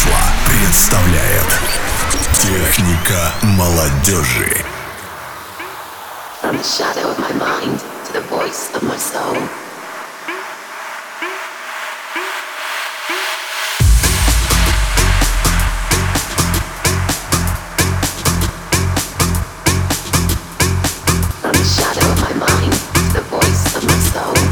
Масло представляет Техника молодежи. From the shadow of my mind to the voice of my soul. From the shadow of my mind to the voice of my soul.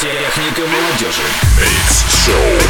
Техника молодежи. Mix Show.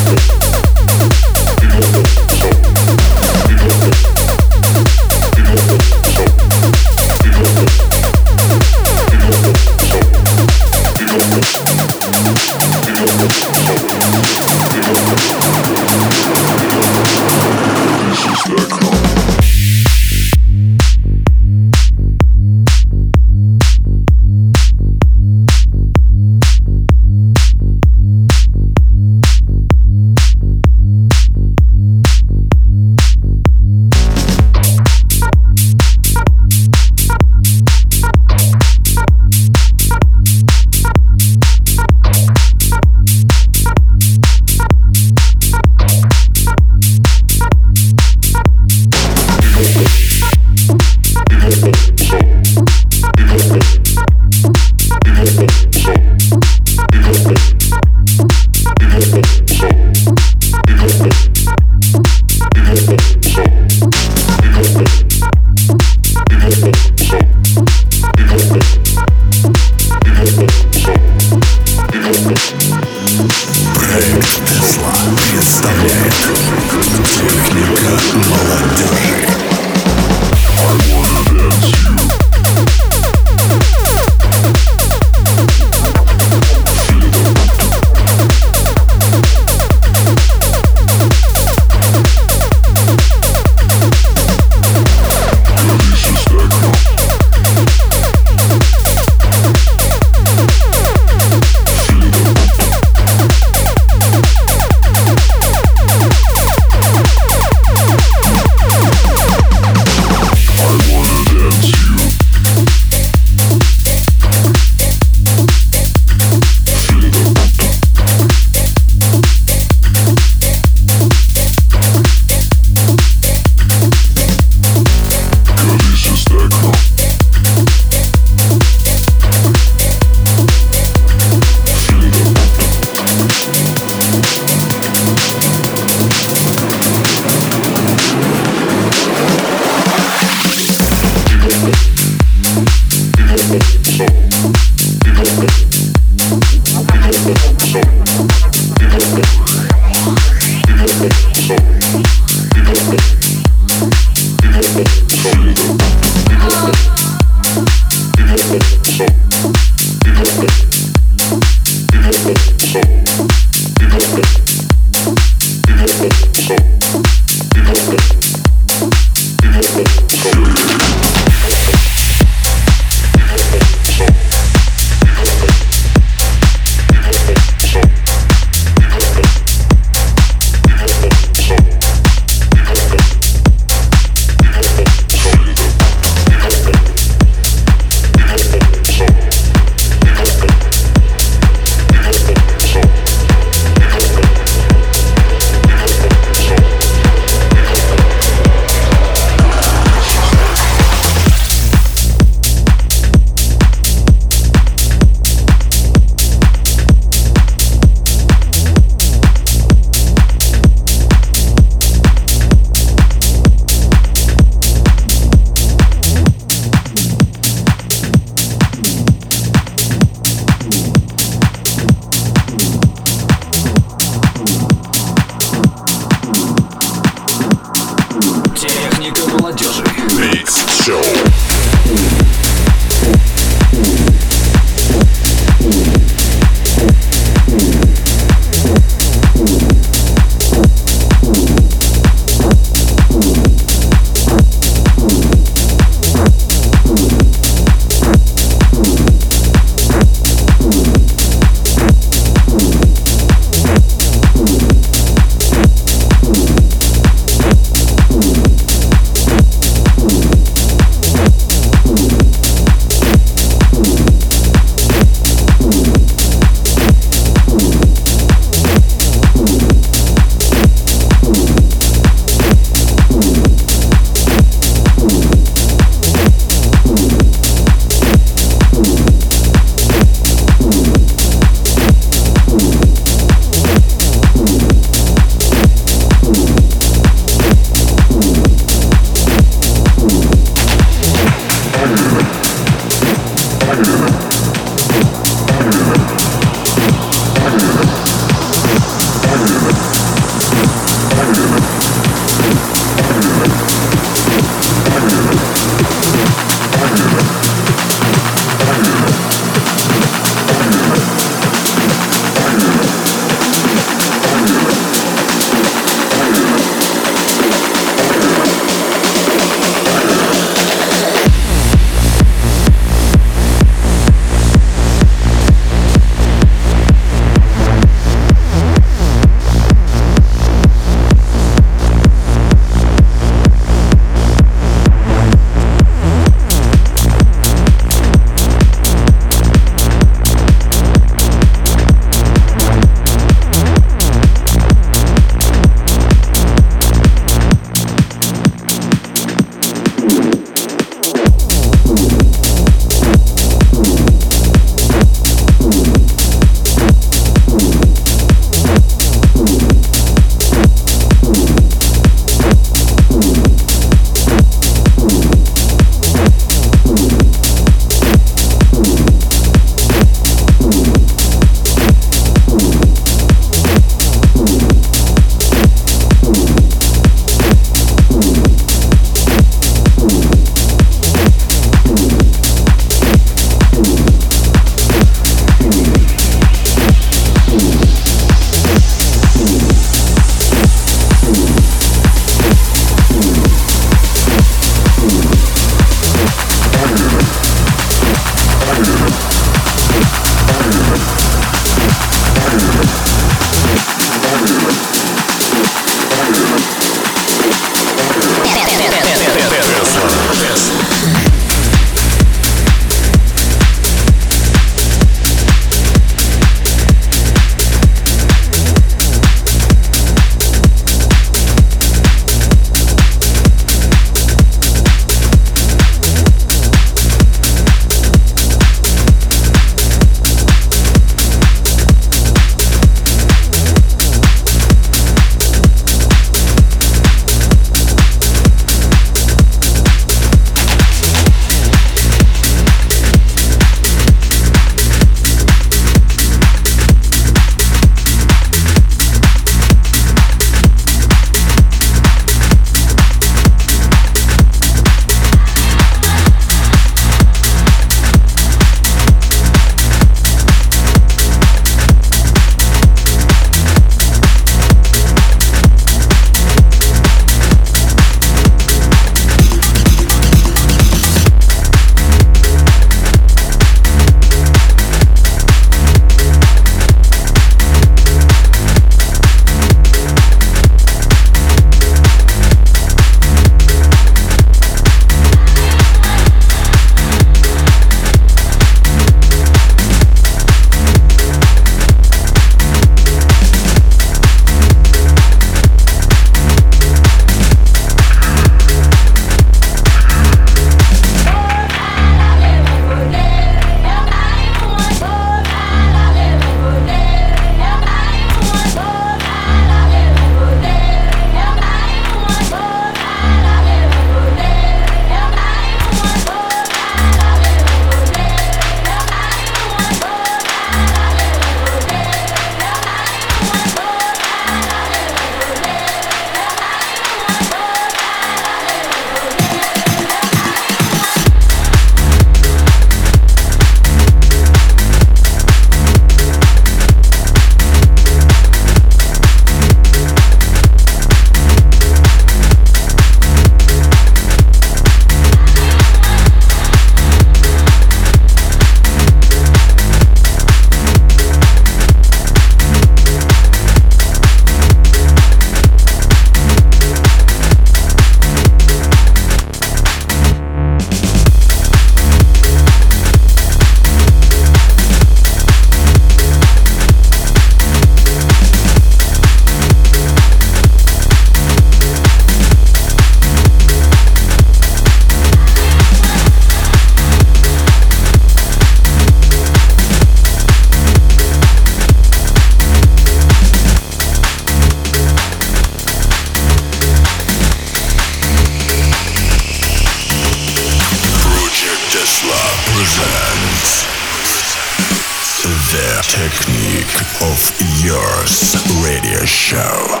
Technique of Yours Radio Show.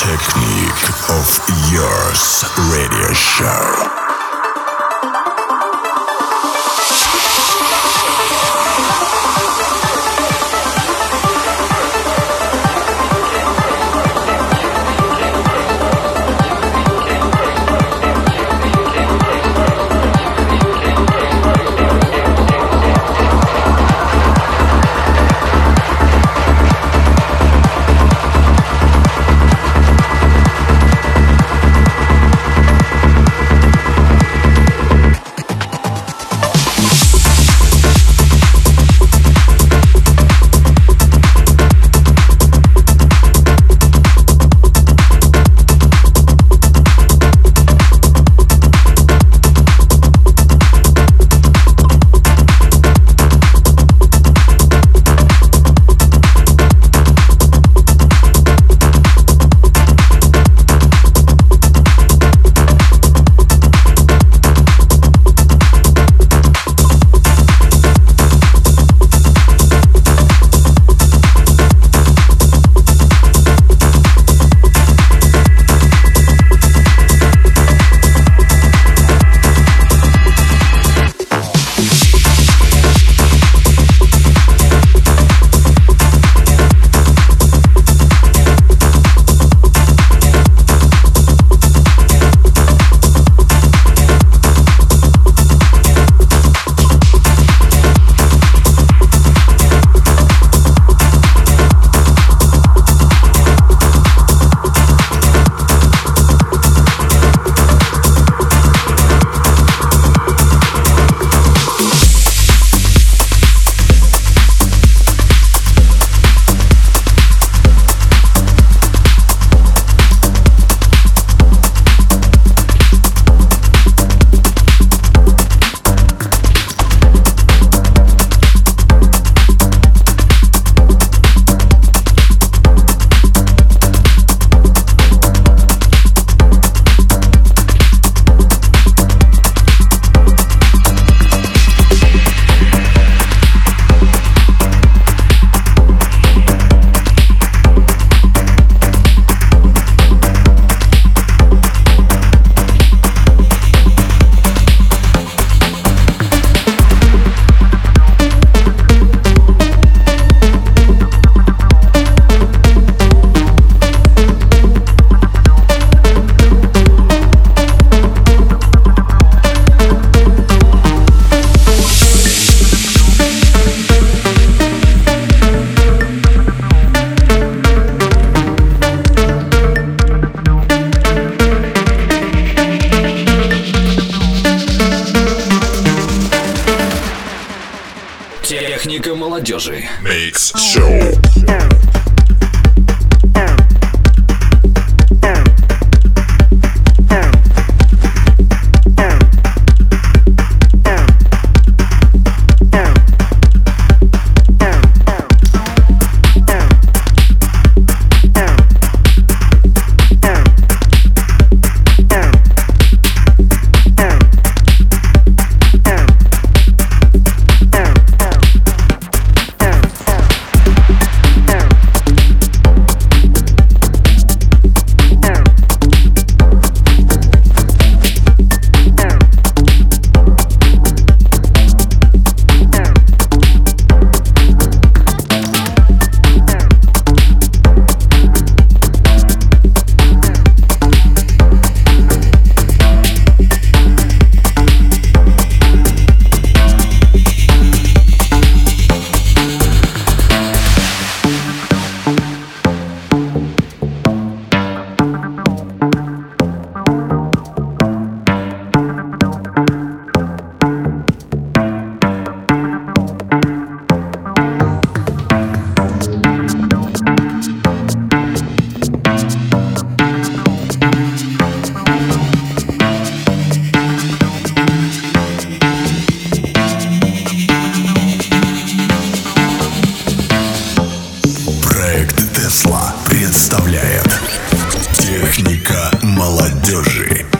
Technique of Yours Radio Show. молодежи. Mix Show. Представляет техника молодежи.